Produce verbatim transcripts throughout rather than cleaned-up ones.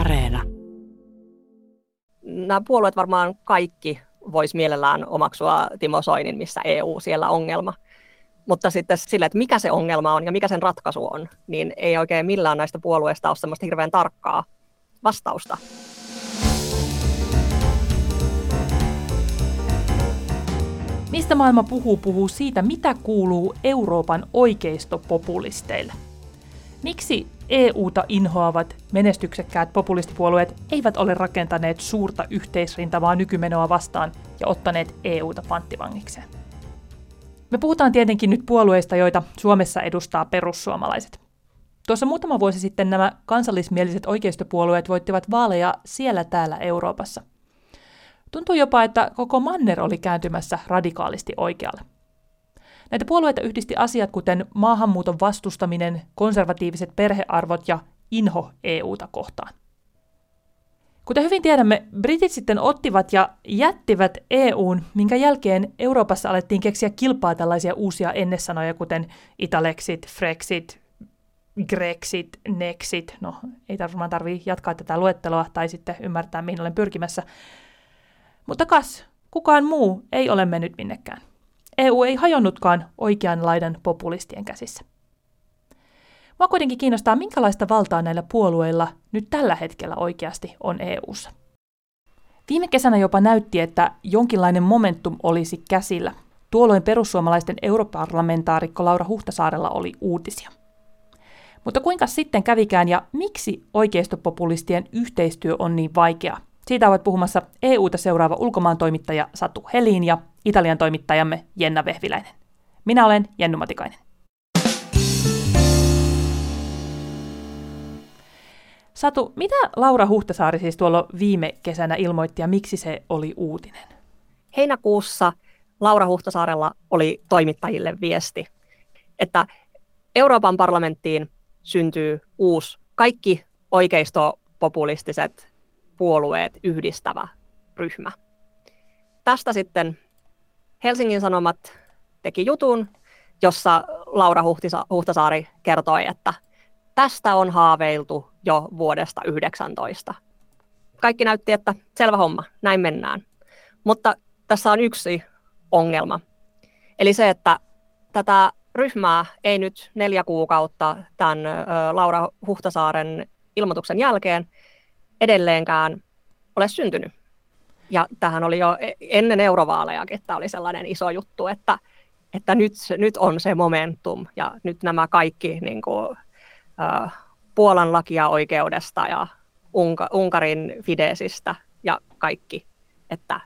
Areena. Nämä puolueet varmaan kaikki vois mielellään omaksua Timo Soinin, missä E U siellä ongelma. Mutta sitten sillä, että mikä se ongelma on ja mikä sen ratkaisu on, niin ei oikein millään näistä puolueista ole semmoista hirveän tarkkaa vastausta. Mistä maailma puhuu, puhuu siitä, mitä kuuluu Euroopan oikeistopopulisteille. Miksi E U:ta inhoavat menestyksekkäät populistipuolueet eivät ole rakentaneet suurta yhteisrintamaa nykymenoa vastaan ja ottaneet E U:ta panttivangikseen? Me puhutaan tietenkin nyt puolueista, joita Suomessa edustaa perussuomalaiset. Tuossa muutama vuosi sitten nämä kansallismieliset oikeistopuolueet voittivat vaaleja siellä täällä Euroopassa. Tuntuu jopa, että koko manner oli kääntymässä radikaalisti oikealle. Näitä puolueita yhdisti asiat kuten maahanmuuton vastustaminen, konservatiiviset perhearvot ja inho E U:ta kohtaan. Kuten hyvin tiedämme, britit sitten ottivat ja jättivät E U:n, minkä jälkeen Euroopassa alettiin keksiä kilpaa tällaisia uusia ennesanoja, kuten italexit, frexit, grexit, nexit. No, ei varmaan tarvitse jatkaa tätä luetteloa tai sitten ymmärtää, mihin olen pyrkimässä. Mutta kas, kukaan muu ei ole mennyt minnekään. E U ei hajonnutkaan oikean laidan populistien käsissä. Mua kuitenkin kiinnostaa, minkälaista valtaa näillä puolueilla nyt tällä hetkellä oikeasti on E U:ssa. Viime kesänä jopa näytti, että jonkinlainen momentum olisi käsillä. Tuolloin perussuomalaisten europarlamentaarikko Laura Huhtasaarella oli uutisia. Mutta kuinka sitten kävikään ja miksi oikeistopopulistien yhteistyö on niin vaikeaa? Siitä ovat puhumassa E U:ta seuraava ulkomaan toimittaja Satu Helin ja Italian toimittajamme Jenna Vehviläinen. Minä olen Jenny Matikainen. Satu, mitä Laura Huhtasaari siis tuolla viime kesänä ilmoitti ja miksi se oli uutinen? Heinäkuussa Laura Huhtasaarella oli toimittajille viesti, että Euroopan parlamenttiin syntyy uusi kaikki oikeistopopulistiset puolueet yhdistävä ryhmä. Tästä sitten Helsingin Sanomat teki jutun, jossa Laura Huhtisa- Huhtasaari kertoi, että tästä on haaveiltu jo vuodesta yhdeksäntoista. Kaikki näytti, että selvä homma, näin mennään. Mutta tässä on yksi ongelma. Eli se, että tätä ryhmää ei nyt neljä kuukautta tämän Laura Huhtasaaren ilmoituksen jälkeen edelleenkään ole syntynyt. Ja tämähän oli jo ennen eurovaalejakin, että oli sellainen iso juttu, että, että nyt, nyt on se momentum ja nyt nämä kaikki niin kuin, äh, Puolan lakia oikeudesta ja Unka, Unkarin Fidesistä ja kaikki, että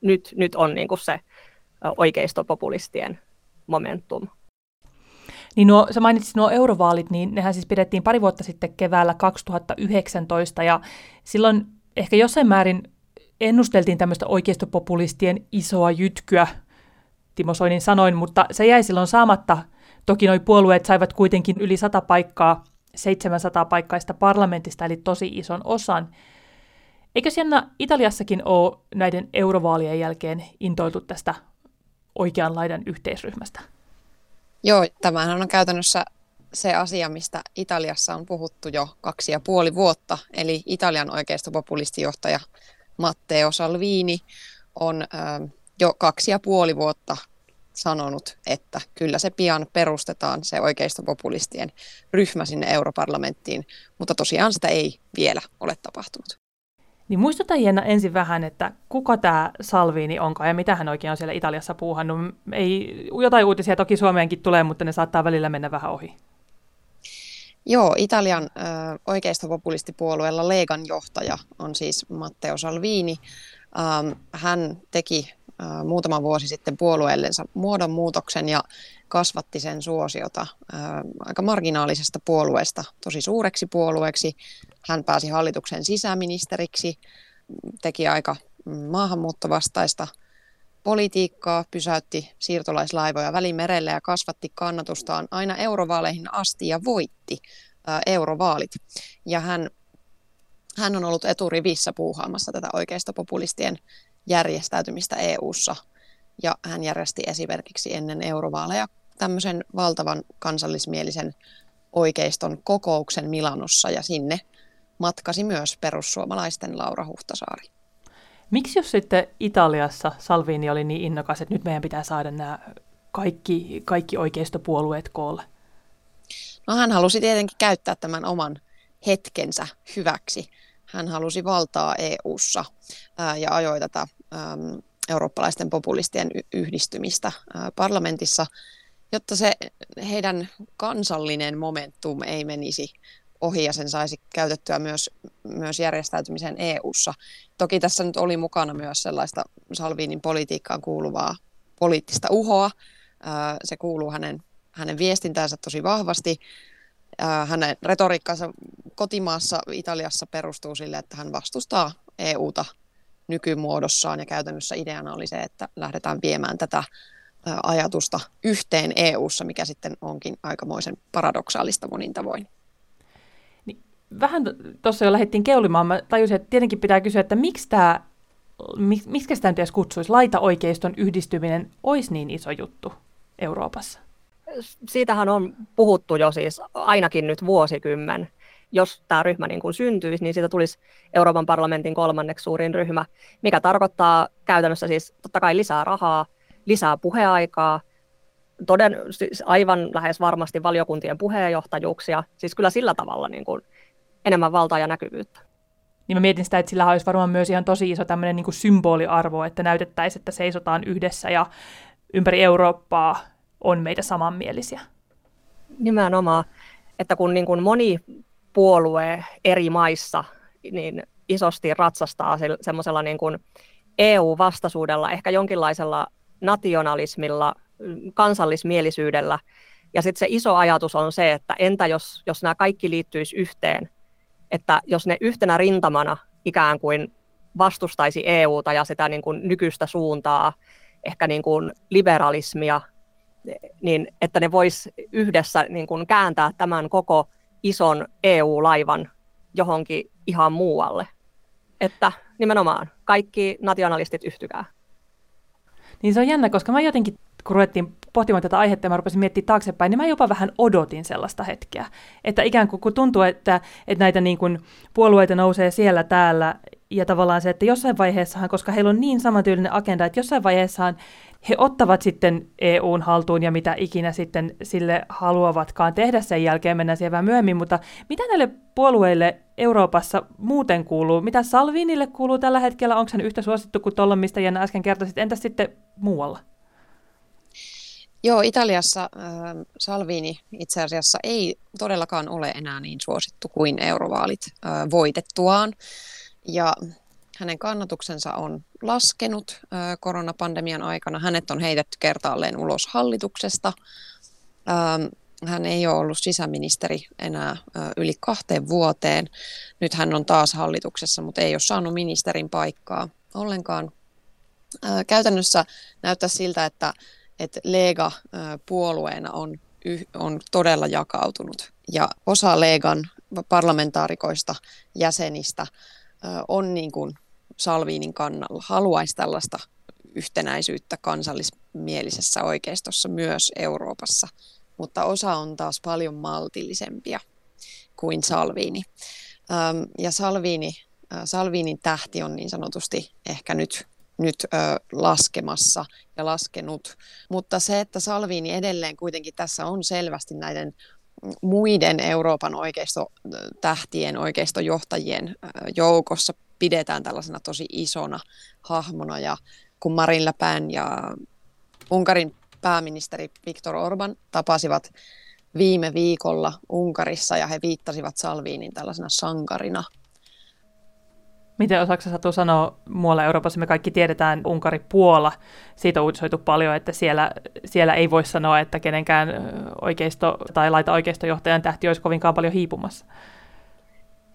nyt, nyt on niin kuin se oikeistopopulistien momentum. Niin nuo, sä mainitsit nuo eurovaalit, niin nehän siis pidettiin pari vuotta sitten keväällä kaksituhattayhdeksäntoista, ja silloin ehkä jossain määrin ennusteltiin tämmöistä oikeistopopulistien isoa jytkyä, Timo Soinin sanoin, mutta se jäi silloin saamatta. Toki noi puolueet saivat kuitenkin yli sata paikkaa seitsemänsataa paikkaista parlamentista, eli tosi ison osan. Eikö Jenna Italiassakin ole näiden eurovaalien jälkeen intoiltu tästä oikean laidan yhteisryhmästä? Joo, tämähän on käytännössä se asia, mistä Italiassa on puhuttu jo kaksi ja puoli vuotta. Eli Italian oikeistopopulistijohtaja Matteo Salvini on äh, jo kaksi ja puoli vuotta sanonut, että kyllä se pian perustetaan, se oikeistopopulistien ryhmä sinne europarlamenttiin, mutta tosiaan sitä ei vielä ole tapahtunut. Niin muistutan Jenna ensin vähän, että kuka tämä Salvini onkaan ja mitä hän oikein on siellä Italiassa puuhannut. Ei, jotain uutisia toki Suomeenkin tulee, mutta ne saattaa välillä mennä vähän ohi. Joo, Italian ö, oikeistopopulistipuolueella Legan johtaja on siis Matteo Salvini. Ähm, hän teki äh, muutama vuosi sitten puolueellensa muodonmuutoksen ja kasvatti sen suosiota äh, aika marginaalisesta puolueesta tosi suureksi puolueeksi. Hän pääsi hallituksen sisäministeriksi, teki aika maahanmuuttovastaista politiikkaa, pysäytti siirtolaislaivoja Välimerelle ja kasvatti kannatustaan aina eurovaaleihin asti ja voitti ää, eurovaalit. Ja hän, hän on ollut eturivissä puuhaamassa tätä oikeistopopulistien järjestäytymistä E U:ssa. Ja hän järjesti esimerkiksi ennen eurovaaleja tämmöisen valtavan kansallismielisen oikeiston kokouksen Milanossa ja sinne matkasi myös perussuomalaisten Laura Huhtasaari. Miksi jos sitten Italiassa Salvini oli niin innokas, että nyt meidän pitää saada nämä kaikki, kaikki oikeistopuolueet koolle? No hän halusi tietenkin käyttää tämän oman hetkensä hyväksi. Hän halusi valtaa E U:ssa ja ajoi tätä eurooppalaisten populistien yhdistymistä parlamentissa, jotta se heidän kansallinen momentum ei menisi ohi ja sen saisi käytettyä myös, myös järjestäytymiseen E U:ssa. Toki tässä nyt oli mukana myös sellaista Salvinin politiikkaan kuuluvaa poliittista uhoa. Se kuuluu hänen, hänen viestintäänsä tosi vahvasti. Hänen retoriikkansa kotimaassa Italiassa perustuu sille, että hän vastustaa E U:ta nykymuodossaan ja käytännössä ideana oli se, että lähdetään viemään tätä ajatusta yhteen E U:ssa, mikä sitten onkin aikamoisen paradoksaalista monin tavoin. Vähän tuossa jo lähdettiin keulimaan, mä tajusin, että tietenkin pitää kysyä, että miksi tämä, miksi sitä nyt edes kutsuisi, laitaoikeiston yhdistyminen olisi niin iso juttu Euroopassa? Siitähän on puhuttu jo siis ainakin nyt vuosikymmen. Jos tämä ryhmä niin kuin syntyisi, niin siitä tulisi Euroopan parlamentin kolmanneksi suurin ryhmä, mikä tarkoittaa käytännössä siis totta kai lisää rahaa, lisää puheaikaa, toden, siis aivan lähes varmasti valiokuntien puheenjohtajuuksia, siis kyllä sillä tavalla niin kuin enemmän valtaa ja näkyvyyttä. Niin mä mietin sitä, että sillä olisi varmaan myös ihan tosi iso tämmöinen niin kuin symboliarvo, että näytettäisiin, että seisotaan yhdessä ja ympäri Eurooppaa on meitä samanmielisiä. Nimenomaan, että kun niin kuin moni puolue eri maissa niin isosti ratsastaa semmoisella niin kuin E U-vastaisuudella, ehkä jonkinlaisella nationalismilla, kansallismielisyydellä. Ja sitten se iso ajatus on se, että entä jos, jos nämä kaikki liittyisi yhteen, että jos ne yhtenä rintamana ikään kuin vastustaisi E U:ta ja sitä niin kuin nykyistä suuntaa, ehkä niin kuin liberalismia, niin että ne vois yhdessä niin kuin kääntää tämän koko ison E U-laivan johonkin ihan muualle. Että nimenomaan kaikki nationalistit yhtykää. Niin se on jännä, koska mä jotenkin, kun ruvettiin pohtimaan tätä aihetta ja mä rupesin miettimään taaksepäin, niin mä jopa vähän odotin sellaista hetkeä. Että ikään kuin kun tuntuu, että, että näitä niin kuin puolueita nousee siellä täällä ja tavallaan se, että jossain vaiheessahan, koska heillä on niin samantyylinen agenda, että jossain vaiheessahan he ottavat sitten E U:n haltuun ja mitä ikinä sitten sille haluavatkaan tehdä sen jälkeen, mennään siihen vähän myöhemmin, mutta mitä näille puolueille Euroopassa muuten kuuluu? Mitä Salvinille kuuluu tällä hetkellä? Onko hän yhtä suosittu kuin tuolla, mistä Jenna äsken kertoisit? Entäs sitten muualla? Joo, Italiassa äh, Salvini itse asiassa ei todellakaan ole enää niin suosittu kuin eurovaalit äh, voitettuaan. Ja hänen kannatuksensa on laskenut äh, koronapandemian aikana. Hänet on heitetty kertaalleen ulos hallituksesta. Ähm, hän ei ole ollut sisäministeri enää äh, yli kahteen vuoteen. Nyt hän on taas hallituksessa, mutta ei ole saanut ministerin paikkaa ollenkaan. Äh, käytännössä näyttää siltä, että että Lega puolueena on, on todella jakautunut ja osa Legan parlamentaarikoista jäsenistä on niin kuin Salvinin kannalla, haluaisi tällaista yhtenäisyyttä kansallismielisessä oikeistossa myös Euroopassa, mutta osa on taas paljon maltillisempia kuin Salvini. Ja Salvini, Salvinin tähti on niin sanotusti ehkä nyt nyt ö, laskemassa ja laskenut. Mutta se, että Salvini edelleen kuitenkin tässä on selvästi näiden muiden Euroopan oikeistotähtien, oikeistojohtajien ö, joukossa pidetään tällaisena tosi isona hahmona. Ja kun Marine Le Pen ja Unkarin pääministeri Viktor Orbán tapasivat viime viikolla Unkarissa ja he viittasivat Salvinin tällaisena sankarina. Miten osaksi Satu sanoa, muualla Euroopassa me kaikki tiedetään Unkari, Puola, siitä on uutisoitu paljon, että siellä, siellä ei voi sanoa, että kenenkään oikeisto- tai laita oikeistojohtajan tähti olisi kovinkaan paljon hiipumassa.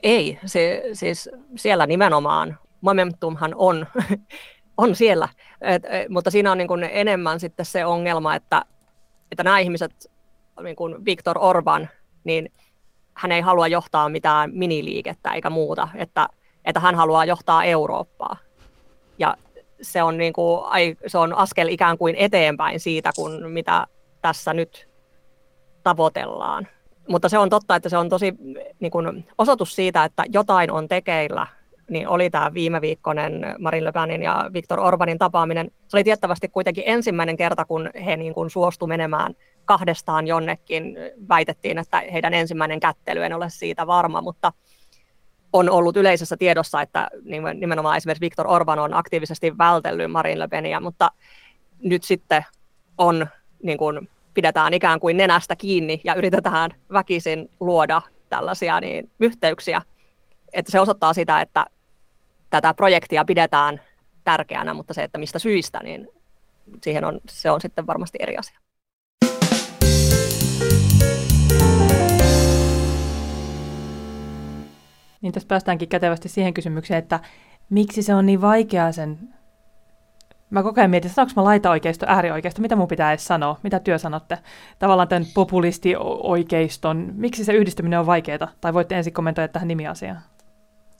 Ei, se, siis siellä nimenomaan momentumhan on, on siellä, et, et, mutta siinä on niin kuin enemmän sitten se ongelma, että, että nämä ihmiset, niin kuin Viktor Orbán, niin hän ei halua johtaa mitään miniliikettä eikä muuta, että että hän haluaa johtaa Eurooppaa. Ja se on, niin kuin, se on askel ikään kuin eteenpäin siitä, kun mitä tässä nyt tavoitellaan. Mutta se on totta, että se on tosi niin kuin osoitus siitä, että jotain on tekeillä. Niin oli tämä viime viikkoinen Marine Le Penin ja Viktor Orbánin tapaaminen. Se oli tiettävästi kuitenkin ensimmäinen kerta, kun he niin kuin suostu menemään kahdestaan jonnekin. Väitettiin, että heidän ensimmäinen kättely, en ole siitä varma, mutta on ollut yleisessä tiedossa, että nimenomaan esimerkiksi Viktor Orbán on aktiivisesti vältellyt Marine Le Peniä, mutta nyt sitten on, niin kuin, pidetään ikään kuin nenästä kiinni ja yritetään väkisin luoda tällaisia niin, yhteyksiä. Että se osoittaa sitä, että tätä projektia pidetään tärkeänä, mutta se, että mistä syistä, niin siihen on, se on sitten varmasti eri asia. Niin tässä päästäänkin kätevästi siihen kysymykseen, että miksi se on niin vaikeaa sen... Mä koko ajan mietin, sanonko mä laitaoikeisto, äärioikeisto, mitä mun pitää edes sanoa, mitä työ sanotte? Tavallaan tämän populistioikeiston, miksi se yhdistäminen on vaikeaa? Tai voitte ensin kommentoida tähän nimiasiaan.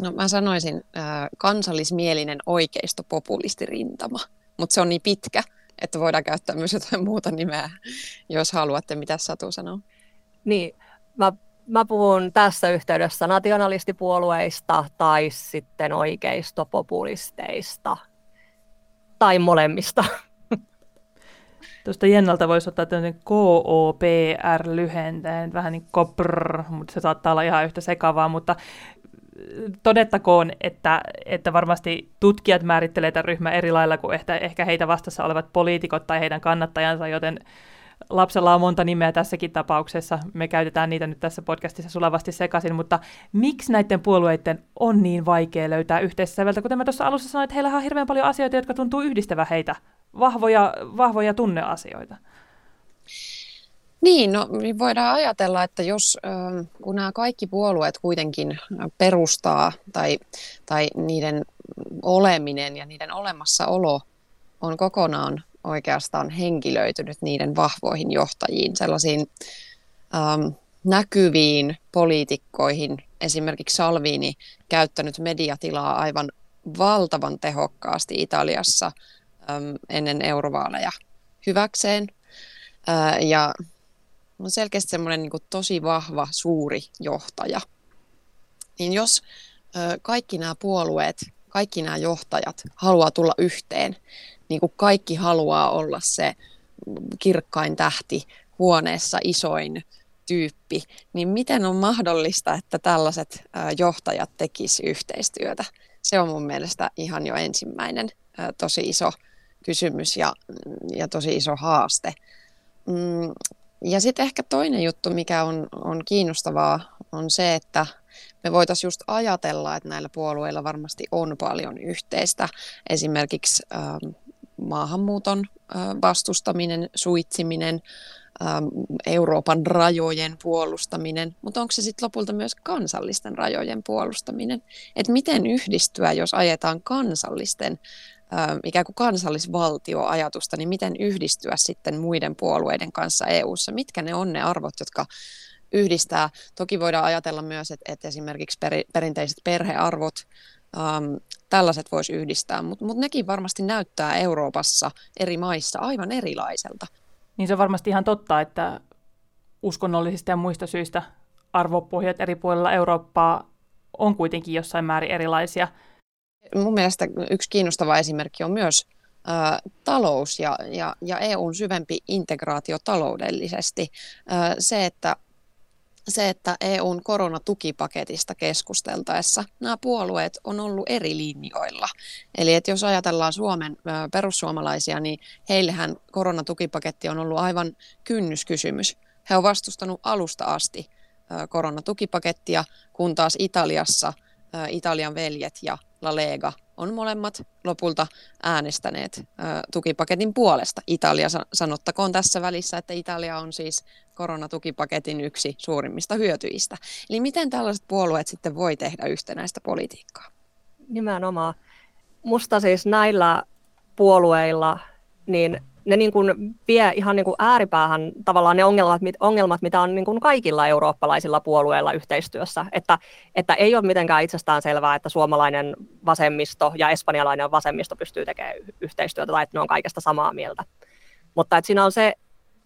No mä sanoisin äh, kansallismielinen oikeisto-populistirintama, mutta se on niin pitkä, että voidaan käyttää myös jotain muuta nimeä, jos haluatte, mitä Satu sanoo. Niin, mä... Mä puhun tässä yhteydessä nationalistipuolueista tai sitten oikeistopopulisteista tai molemmista. Tuosta Jennalta voisi ottaa tämmöinen K O P R-lyhenteen, vähän niin kopr, mutta se saattaa olla ihan yhtä sekavaa, mutta todettakoon, että, että varmasti tutkijat määrittelevät tämän ryhmän eri lailla kuin ehkä heitä vastassa olevat poliitikot tai heidän kannattajansa, joten lapsella on monta nimeä tässäkin tapauksessa. Me käytetään niitä nyt tässä podcastissa sulavasti sekaisin, mutta miksi näiden puolueiden on niin vaikea löytää yhteissäveltä? Kuten mä tuossa alussa sanoin, että heillä on hirveän paljon asioita, jotka tuntuu yhdistävän heitä. Vahvoja, vahvoja tunneasioita. Niin, no voidaan ajatella, että jos kun nämä kaikki puolueet kuitenkin perustaa tai, tai niiden oleminen ja niiden olemassaolo on kokonaan oikeastaan henkilöitynyt niiden vahvoihin johtajiin, sellaisiin ähm, näkyviin poliitikkoihin. Esimerkiksi Salvini käyttänyt mediatilaa aivan valtavan tehokkaasti Italiassa ähm, ennen eurovaaleja hyväkseen. Äh, ja on selkeästi semmoinen niin kuin tosi vahva, suuri johtaja. Niin jos äh, kaikki nämä puolueet, kaikki nämä johtajat haluaa tulla yhteen, niin kuin kaikki haluaa olla se kirkkain tähti, huoneessa isoin tyyppi, niin miten on mahdollista, että tällaiset johtajat tekisivät yhteistyötä? Se on mun mielestä ihan jo ensimmäinen tosi iso kysymys ja, ja tosi iso haaste. Ja sitten ehkä toinen juttu, mikä on, on kiinnostavaa, on se, että me voitaisiin just ajatella, että näillä puolueilla varmasti on paljon yhteistä. Esimerkiksi maahanmuuton vastustaminen, suitsiminen, Euroopan rajojen puolustaminen, mutta onko se sitten lopulta myös kansallisten rajojen puolustaminen? Että miten yhdistyä, jos ajetaan kansallisten, ikään kuin kansallisvaltioajatusta, niin miten yhdistyä sitten muiden puolueiden kanssa E U:ssa? Mitkä ne on ne arvot, jotka yhdistää? Toki voidaan ajatella myös, että, että esimerkiksi peri, perinteiset perhearvot, Ähm, tällaiset voisi yhdistää, mutta mut nekin varmasti näyttää Euroopassa eri maissa aivan erilaiselta. Niin se on varmasti ihan totta, että uskonnollisista ja muista syistä arvopohjat eri puolilla Eurooppaa on kuitenkin jossain määrin erilaisia. Mun mielestä yksi kiinnostava esimerkki on myös äh, talous ja, ja, ja E U:n syvempi integraatio taloudellisesti. Äh, se, että Se, että E U:n koronatukipaketista keskusteltaessa nämä puolueet on ollut eri linjoilla. Eli että jos ajatellaan Suomen perussuomalaisia, niin heillähän koronatukipaketti on ollut aivan kynnyskysymys. He ovat vastustanut alusta asti koronatukipakettia, kun taas Italiassa Italian veljet ja La Lega on molemmat lopulta äänestäneet tukipaketin puolesta. Italia, sanottakoon tässä välissä, että Italia on siis koronatukipaketin yksi suurimmista hyötyjistä. Eli miten tällaiset puolueet sitten voi tehdä yhtenäistä politiikkaa? Nimenomaan. Musta siis näillä puolueilla, niin ne niin kuin vie ihan niin kuin ääripäähän tavallaan ne ongelmat, ongelmat mitä on niin kuin kaikilla eurooppalaisilla puolueilla yhteistyössä. Että, että ei ole mitenkään itsestään selvää, että suomalainen vasemmisto ja espanjalainen vasemmisto pystyy tekemään yhteistyötä tai että ne on kaikesta samaa mieltä. Mutta että siinä on se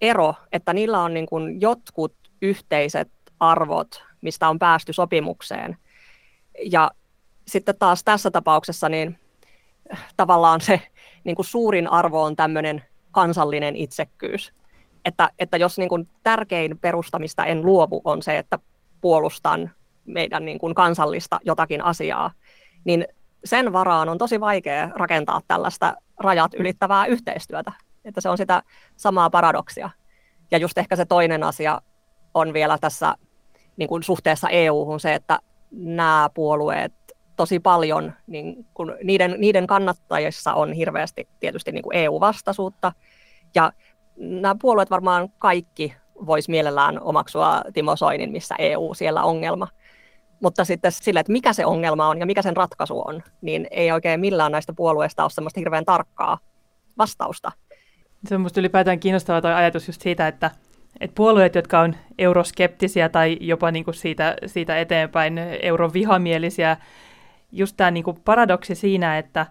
ero, että niillä on niin kuin jotkut yhteiset arvot, mistä on päästy sopimukseen. Ja sitten taas tässä tapauksessa niin tavallaan se niin kuin suurin arvo on tämmöinen kansallinen itsekkyys. Että, että jos niin kuin tärkein perustamista en luovu on se, että puolustan meidän niin kuin kansallista jotakin asiaa, niin sen varaan on tosi vaikea rakentaa tällaista rajat ylittävää yhteistyötä. Että se on sitä samaa paradoksia. Ja just ehkä se toinen asia on vielä tässä niin kuin suhteessa E U:hun se, että nämä puolueet tosi paljon, niin kun niiden, niiden kannattajissa on hirveästi tietysti niin kuin E U-vastaisuutta. Ja nämä puolueet varmaan kaikki vois mielellään omaksua Timo Soinin, missä E U siellä ongelma. Mutta sitten sille, että mikä se ongelma on ja mikä sen ratkaisu on, niin ei oikein millään näistä puolueista ole semmoista hirveän tarkkaa vastausta. Se on musta ylipäätään kiinnostavaa tuo ajatus just siitä, että, että puolueet, jotka on euroskeptisiä tai jopa niin kuin siitä, siitä eteenpäin eurovihamielisiä, just tämä niin kuin paradoksi siinä, että,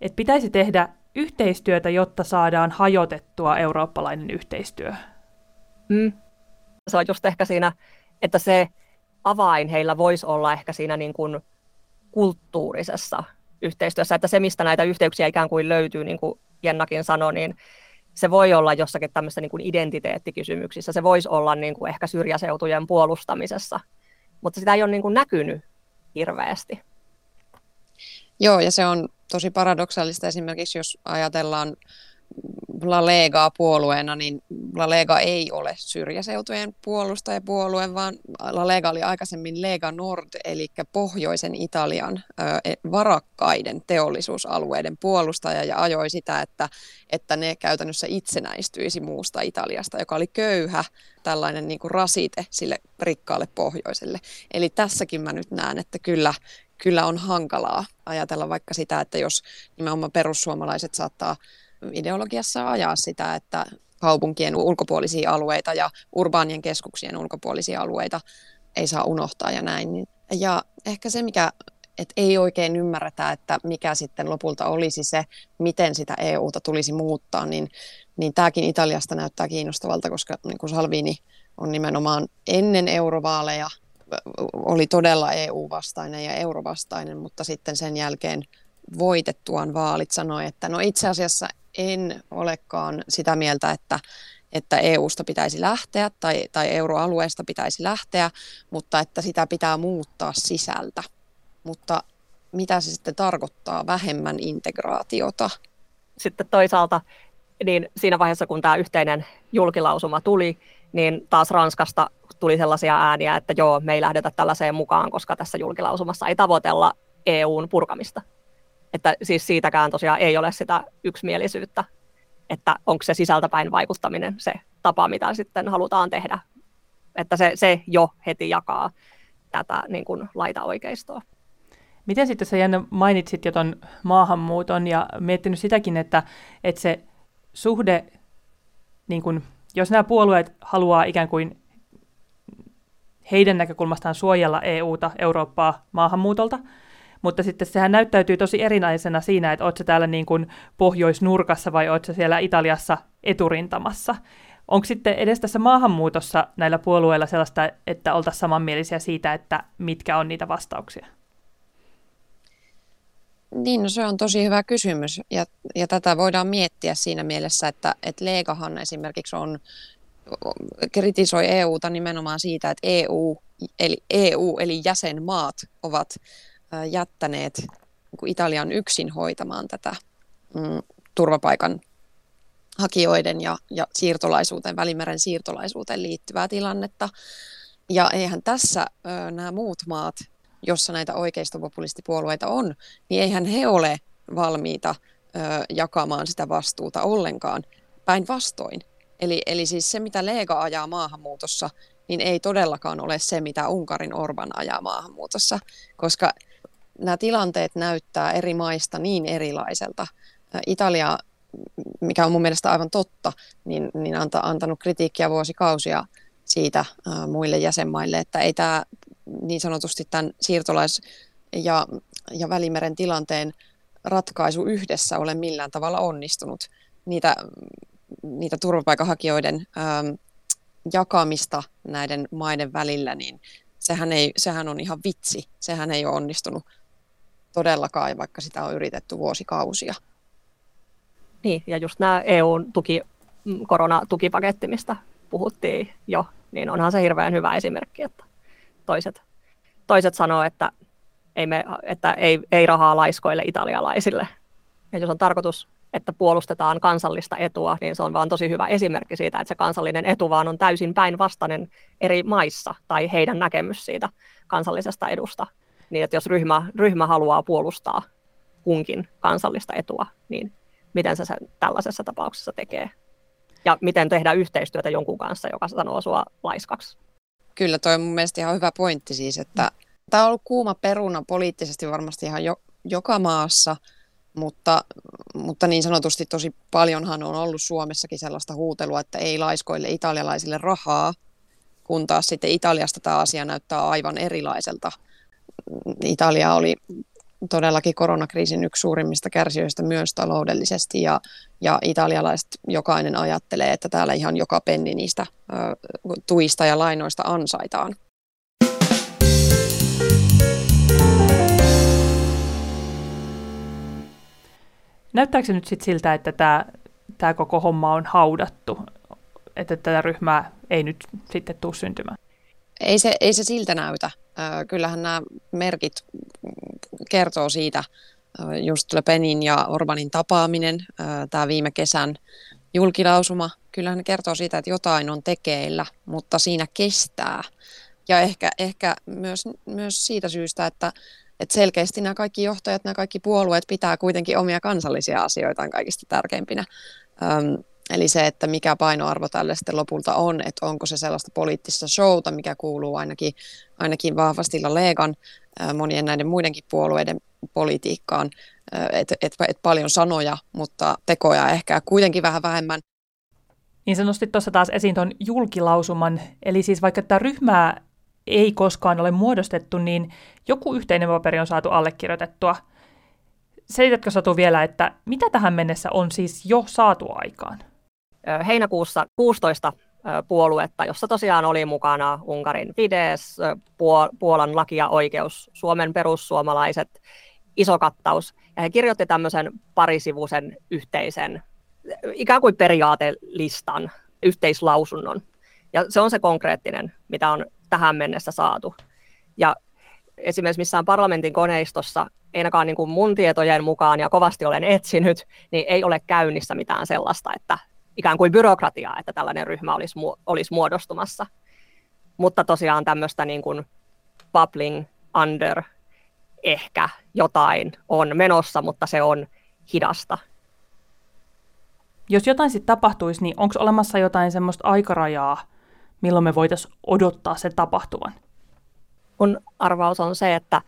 että pitäisi tehdä yhteistyötä, jotta saadaan hajotettua eurooppalainen yhteistyö. Mm. Se on just ehkä siinä, että se avain heillä voisi olla ehkä siinä niin kuin kulttuurisessa yhteistyössä, että se, mistä näitä yhteyksiä ikään kuin löytyy, niin kuin Jennakin sanoi, niin se voi olla jossakin tämmöisessä niin kuin identiteettikysymyksissä, se voisi olla niin kuin ehkä syrjäseutujen puolustamisessa, mutta sitä ei ole niin kuin näkynyt hirveästi. Joo, ja se on tosi paradoksaalista esimerkiksi, jos ajatellaan La Legaa puolueena, niin La Lega ei ole syrjäseutujen puolustajapuolue, vaan La Lega oli aikaisemmin Lega Nord, eli pohjoisen Italian varakkaiden teollisuusalueiden puolustaja, ja ajoi sitä, että, että ne käytännössä itsenäistyisi muusta Italiasta, joka oli köyhä, tällainen niin kuin rasite sille rikkaalle pohjoiselle. Eli tässäkin mä nyt näen, että kyllä... Kyllä on hankalaa ajatella vaikka sitä, että jos nimenomaan perussuomalaiset saattaa ideologiassa ajaa sitä, että kaupunkien ulkopuolisia alueita ja urbaanien keskuksien ulkopuolisia alueita ei saa unohtaa ja näin. Ja ehkä se, mikä et ei oikein ymmärretä, että mikä sitten lopulta olisi se, miten sitä E U:ta tulisi muuttaa, niin, niin tämäkin Italiasta näyttää kiinnostavalta, koska niin kuin Salvini on nimenomaan ennen eurovaaleja, oli todella E U-vastainen ja eurovastainen, mutta sitten sen jälkeen voitettuaan vaalit sanoi, että no itse asiassa en olekaan sitä mieltä, että, että E U:sta pitäisi lähteä tai, tai euroalueesta pitäisi lähteä, mutta että sitä pitää muuttaa sisältä. Mutta mitä se sitten tarkoittaa vähemmän integraatiota? Sitten toisaalta niin siinä vaiheessa, kun tämä yhteinen julkilausuma tuli, niin taas Ranskasta tuli sellaisia ääniä, että joo, me ei lähdetä tällaiseen mukaan, koska tässä julkilausumassa ei tavoitella E U:n purkamista. Että siis siitäkään tosiaan ei ole sitä yksimielisyyttä, että onko se sisältäpäin vaikuttaminen se tapa, mitä sitten halutaan tehdä. Että se, se jo heti jakaa tätä niin kuin laitaoikeistoa. Miten sitten sä, Jenna, mainitsit jo ton maahanmuuton ja miettinyt sitäkin, että, että se suhde, niin kun, jos nämä puolueet haluaa ikään kuin heidän näkökulmastaan suojella E U:ta, Eurooppaa maahanmuutolta, mutta sitten sehän näyttäytyy tosi erinäisenä siinä, että ootko täällä niin kuin pohjoisnurkassa vai ootko siellä Italiassa eturintamassa. Onko sitten edes tässä maahanmuutossa näillä puolueilla sellaista, että oltaisiin samanmielisiä siitä, että mitkä on niitä vastauksia? Niin, no se on tosi hyvä kysymys ja, ja tätä voidaan miettiä siinä mielessä, että, että Legahan esimerkiksi on kritisoi E U:ta nimenomaan siitä, että E U eli, E U, eli jäsenmaat ovat jättäneet Italian yksin hoitamaan tätä mm, turvapaikan hakijoiden ja, ja siirtolaisuuteen, Välimeren siirtolaisuuteen liittyvää tilannetta. Ja eihän tässä ö, nämä muut maat, jossa näitä oikeistopopulistipuolueita on, niin eihän he ole valmiita ö, jakamaan sitä vastuuta ollenkaan, päinvastoin. Eli, eli siis se, mitä Lega ajaa maahanmuutossa, niin ei todellakaan ole se, mitä Unkarin Orbán ajaa maahanmuutossa, koska nämä tilanteet näyttää eri maista niin erilaiselta. Italia, mikä on mun mielestä aivan totta, niin, niin anta, antanut kritiikkiä vuosikausia siitä äh, muille jäsenmaille, että ei tämä niin sanotusti tämän siirtolais- ja, ja Välimeren tilanteen ratkaisu yhdessä ole millään tavalla onnistunut. Niitä... niitä turvapaikanhakijoiden ähm, jakamista näiden maiden välillä, niin sehän, ei, sehän on ihan vitsi. Sehän ei ole onnistunut todellakaan, vaikka sitä on yritetty vuosikausia. Niin, ja just nämä E U:n tuki, koronatukipaketti, mistä puhuttiin jo, niin onhan se hirveän hyvä esimerkki, että toiset, toiset sanoo, että, ei, me, että ei, ei rahaa laiskoille italialaisille. Ja jos on tarkoitus, että puolustetaan kansallista etua, niin se on vaan tosi hyvä esimerkki siitä, että se kansallinen etu vaan on täysin päinvastainen eri maissa tai heidän näkemys siitä kansallisesta edusta. Niin, että jos ryhmä, ryhmä haluaa puolustaa kunkin kansallista etua, niin miten se sen tällaisessa tapauksessa tekee? Ja miten tehdä yhteistyötä jonkun kanssa, joka sanoo sua laiskaksi? Kyllä, toi on mun mielestä ihan hyvä pointti siis, että tämä on ollut kuuma peruna poliittisesti varmasti ihan jo, joka maassa, mutta, mutta niin sanotusti tosi paljonhan on ollut Suomessakin sellaista huutelua, että ei laiskoille italialaisille rahaa, kun taas sitten Italiasta tämä asia näyttää aivan erilaiselta. Italia oli todellakin koronakriisin yksi suurimmista kärsijöistä myös taloudellisesti ja, ja italialaiset jokainen ajattelee, että täällä ihan joka penni niistä ö, tuista ja lainoista ansaitaan. Näyttääkö se nyt sit siltä, että tämä, tämä koko homma on haudattu, että tätä ryhmää ei nyt sitten tule syntymään? Ei se, ei se siltä näytä. Kyllähän nämä merkit kertoo siitä, just Le Penin ja Orbánin tapaaminen, tämä viime kesän julkilausuma. Kyllähän ne kertoo siitä, että jotain on tekeillä, mutta siinä kestää. Ja ehkä, ehkä myös, myös siitä syystä, että, että selkeästi nämä kaikki johtajat, nämä kaikki puolueet pitää kuitenkin omia kansallisia asioitaan kaikista tärkeimpinä. Eli se, että mikä painoarvo tälle sitten lopulta on, että onko se sellaista poliittista showta, mikä kuuluu ainakin, ainakin vahvasti La Legan, monien näiden muidenkin puolueiden politiikkaan, että et, et paljon sanoja, mutta tekoja ehkä kuitenkin vähän vähemmän. Niin sä nostit tuossa taas esiin tuon julkilausuman, eli siis vaikka tämä ryhmää ei koskaan ole muodostettu, niin joku yhteinen paperi on saatu allekirjoitettua. Selitätkö Satu vielä, että mitä tähän mennessä on siis jo saatu aikaan? Heinäkuussa kuusitoista puoluetta, jossa tosiaan oli mukana Unkarin Fidesz, Puolan Laki ja Oikeus, Suomen Perussuomalaiset, iso kattaus. Ja he kirjoitti tämmöisen parisivuisen yhteisen, ikään kuin periaatelistan, yhteislausunnon. Ja se on se konkreettinen, mitä on tähän mennessä saatu. Ja esimerkiksi missään parlamentin koneistossa, ainakaan niin kuin mun tietojen mukaan, ja kovasti olen etsinyt, niin ei ole käynnissä mitään sellaista, että ikään kuin byrokratiaa, että tällainen ryhmä olisi, mu- olisi muodostumassa. Mutta tosiaan tämmöistä niin kuin bubbling under ehkä jotain on menossa, mutta se on hidasta. Jos jotain sitten tapahtuisi, niin onko olemassa jotain semmoista aikarajaa, milloin me voitaisiin odottaa sen tapahtuvan? Mun arvaus on se, että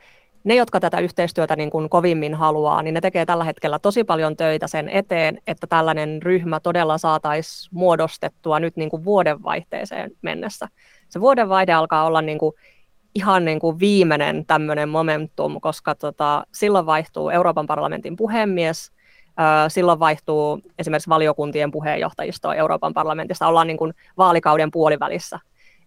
ne, jotka tätä yhteistyötä niin kuin kovimmin haluaa, niin ne tekee tällä hetkellä tosi paljon töitä sen eteen, että tällainen ryhmä todella saataisiin muodostettua nyt niin kuin vuodenvaihteeseen mennessä. Se vuodenvaihde alkaa olla niin kuin ihan niin kuin viimeinen tämmöinen momentum, koska tota, silloin vaihtuu Euroopan parlamentin puhemies, äh, silloin vaihtuu esimerkiksi valiokuntien puheenjohtajistoa Euroopan parlamentista, ollaan niin kuin vaalikauden puolivälissä.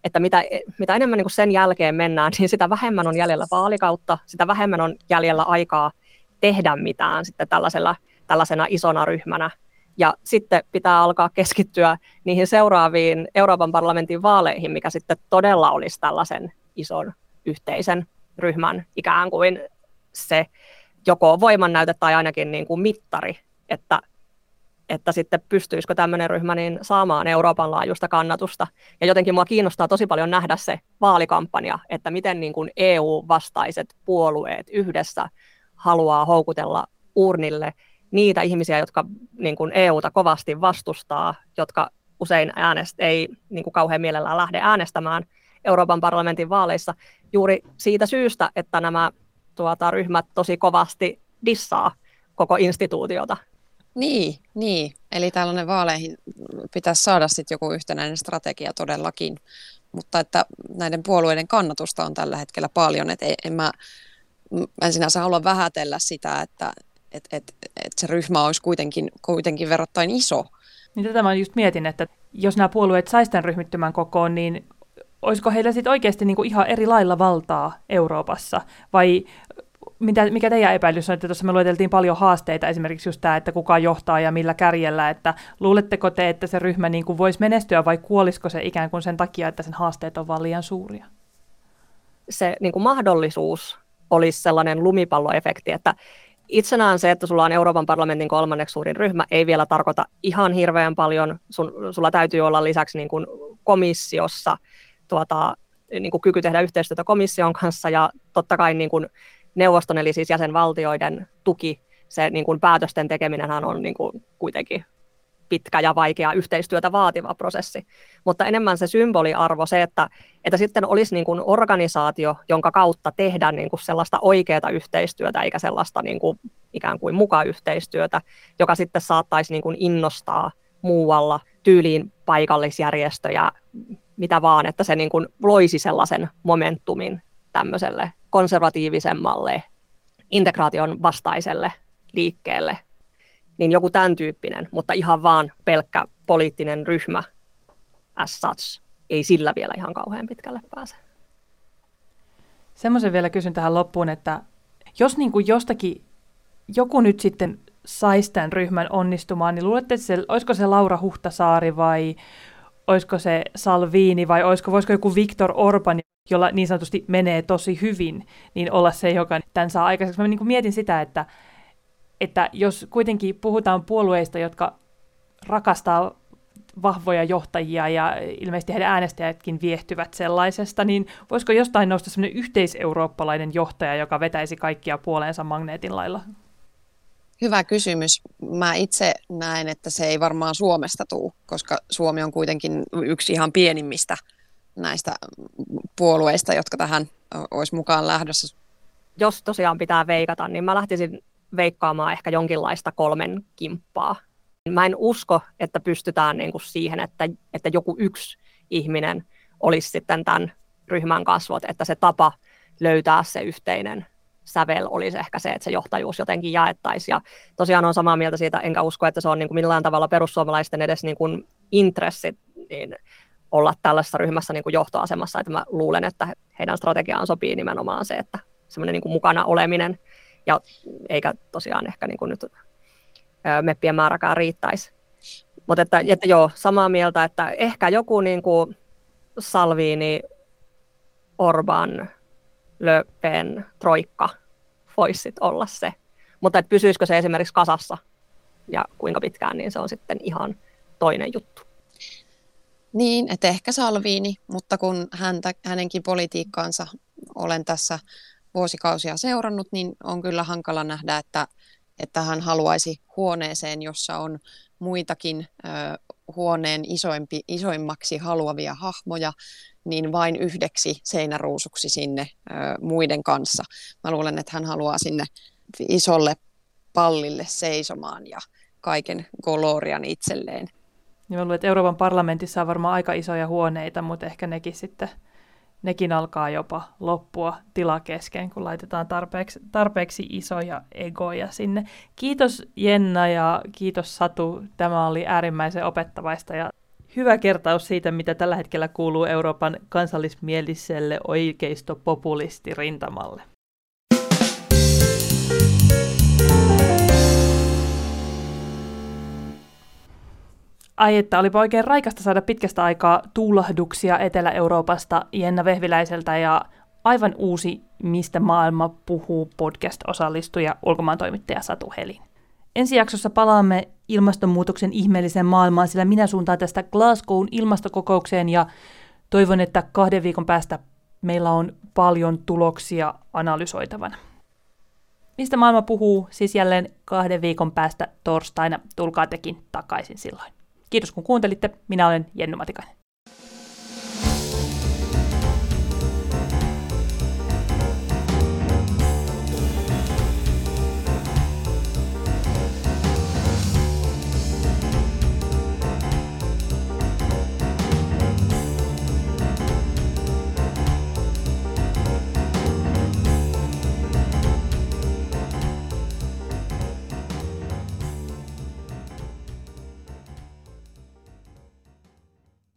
Että mitä, mitä enemmän niin kuin sen jälkeen mennään, niin sitä vähemmän on jäljellä vaalikautta, sitä vähemmän on jäljellä aikaa tehdä mitään sitten tällaisella, tällaisena isona ryhmänä. Ja sitten pitää alkaa keskittyä niihin seuraaviin Euroopan parlamentin vaaleihin, mikä sitten todella olisi tällaisen ison yhteisen ryhmän ikään kuin se joko voimannäyte tai ainakin niin kuin mittari, että että sitten pystyisikö tämmöinen ryhmä niin saamaan Euroopan laajuista kannatusta. Ja jotenkin mua kiinnostaa tosi paljon nähdä se vaalikampanja, että miten niin kuin E U-vastaiset puolueet yhdessä haluaa houkutella uurnille niitä ihmisiä, jotka niin kuin E U:ta kovasti vastustaa, jotka usein äänest- ei niin kuin kauhean mielellään lähde äänestämään Euroopan parlamentin vaaleissa juuri siitä syystä, että nämä tuota, ryhmät tosi kovasti dissaa koko instituutiota. Niin, niin, eli tällainen vaaleihin pitäisi saada sitten joku yhtenäinen strategia todellakin, mutta että näiden puolueiden kannatusta on tällä hetkellä paljon, että en mä, mä sinänsä halua vähätellä sitä, että et, et, et se ryhmä olisi kuitenkin, kuitenkin verrattain iso. Niin tätä mä just mietin, että jos nämä puolueet saisi tämän ryhmittymän kokoon, niin olisiko heillä sitten oikeasti niinku ihan eri lailla valtaa Euroopassa? Vai mitä, mikä teidän epäilys on, että tuossa me lueteltiin paljon haasteita, esimerkiksi just tämä, että kuka johtaa ja millä kärjellä, että luuletteko te, että se ryhmä niinku voisi menestyä vai kuolisiko se ikään kuin sen takia, että sen haasteet on vaan liian suuria? Se niinku mahdollisuus olisi sellainen lumipalloefekti, että itsenään se, että sulla on Euroopan parlamentin kolmanneksi suurin ryhmä, ei vielä tarkoita ihan hirveän paljon. Sun, sulla täytyy olla lisäksi niin kuin komissiossa tuota, niin kuin kyky tehdä yhteistyötä komission kanssa ja totta kai niin kuin neuvoston eli siis jäsenvaltioiden tuki. Se niin kuin päätösten tekeminenhän on niin kuin kuitenkin pitkä ja vaikea yhteistyötä vaativa prosessi, mutta enemmän se symboliarvo, se, että, että sitten olisi niin kuin organisaatio, jonka kautta tehdään niin kuin sellaista oikeaa yhteistyötä, eikä sellaista niin kuin ikään kuin mukayhteistyötä, joka sitten saattaisi niin kuin innostaa muualla tyyliin paikallisjärjestöjä, mitä vaan, että se niin kuin loisi sellaisen momentumin tämmöiselle konservatiivisemmalle, integraation vastaiselle liikkeelle. Niin joku tämän tyyppinen, mutta ihan vaan pelkkä poliittinen ryhmä as such, ei sillä vielä ihan kauhean pitkälle pääse. Semmoisen vielä kysyn tähän loppuun, että jos niin kuin jostakin joku nyt sitten saisi tämän ryhmän onnistumaan, niin luulette, että se, olisiko se Laura Huhtasaari vai olisiko se Salvini vai olisiko, voisiko joku Viktor Orbán, jolla niin sanotusti menee tosi hyvin, niin olla se, joka tämän saa aikaiseksi. Mä niin kuin mietin sitä, että että jos kuitenkin puhutaan puolueista, jotka rakastaa vahvoja johtajia ja ilmeisesti heidän äänestäjätkin viehtyvät sellaisesta, niin voisiko jostain nousta sellainen yhteiseurooppalainen johtaja, joka vetäisi kaikkia puoleensa magneetin lailla? Hyvä kysymys. Mä itse näen, että se ei varmaan Suomesta tule, koska Suomi on kuitenkin yksi ihan pienimmistä näistä puolueista, jotka tähän olisi mukaan lähdössä. Jos tosiaan pitää veikata, niin mä lähtisin veikkaamaan ehkä jonkinlaista kolmen kimppaa. Mä en usko, että pystytään niin kuin siihen, että, että joku yksi ihminen olisi sitten tämän ryhmän kasvot, että se tapa löytää se yhteinen sävel olisi ehkä se, että se johtajuus jotenkin jaettaisiin. Ja tosiaan on samaa mieltä siitä, enkä usko, että se on niin kuin millään tavalla perussuomalaisten edes niin kuin intressi niin olla tällaisessa ryhmässä niin kuin johtoasemassa. Että mä luulen, että heidän strategiaan sopii nimenomaan se, että semmoinen niin kuin mukana oleminen ja eikä tosiaan ehkä niin kuin nyt meppien määräkään riittäisi. Mutta että, että joo, samaa mieltä, että ehkä joku niin kuin Salvini, Orbán, Le Pen, troikka voisi olla se. Mutta että pysyisikö se esimerkiksi kasassa ja kuinka pitkään, niin se on sitten ihan toinen juttu. Niin, että ehkä Salvini, mutta kun häntä, hänenkin politiikkaansa olen tässä vuosikausia seurannut, niin on kyllä hankala nähdä, että, että hän haluaisi huoneeseen, jossa on muitakin ö, huoneen isoimpi, isoimmaksi haluavia hahmoja, niin vain yhdeksi seinäruusuksi sinne ö, muiden kanssa. Mä luulen, että hän haluaa sinne isolle pallille seisomaan ja kaiken kolorian itselleen. Ja mä luulen, että Euroopan parlamentissa on varmaan aika isoja huoneita, mutta ehkä nekin sitten... Nekin alkaa jopa loppua tila kesken, kun laitetaan tarpeeksi, tarpeeksi isoja egoja sinne. Kiitos Jenna ja kiitos Satu. Tämä oli äärimmäisen opettavaista ja hyvä kertaus siitä, mitä tällä hetkellä kuuluu Euroopan kansallismieliselle oikeisto-populistirintamalle. Ai että, olipa oikein raikasta saada pitkästä aikaa tuulahduksia Etelä-Euroopasta Jenna Vehviläiseltä ja aivan uusi Mistä maailma puhuu -podcast-osallistuja, ulkomaantoimittaja Satu Helin. Ensi jaksossa palaamme ilmastonmuutoksen ihmeelliseen maailmaan, sillä minä suuntaan tästä Glasgow'n ilmastokokoukseen ja toivon, että kahden viikon päästä meillä on paljon tuloksia analysoitavana. Mistä maailma puhuu siis jälleen kahden viikon päästä torstaina. Tulkaa tekin takaisin silloin. Kiitos kun kuuntelitte. Minä olen Jenny Matikainen.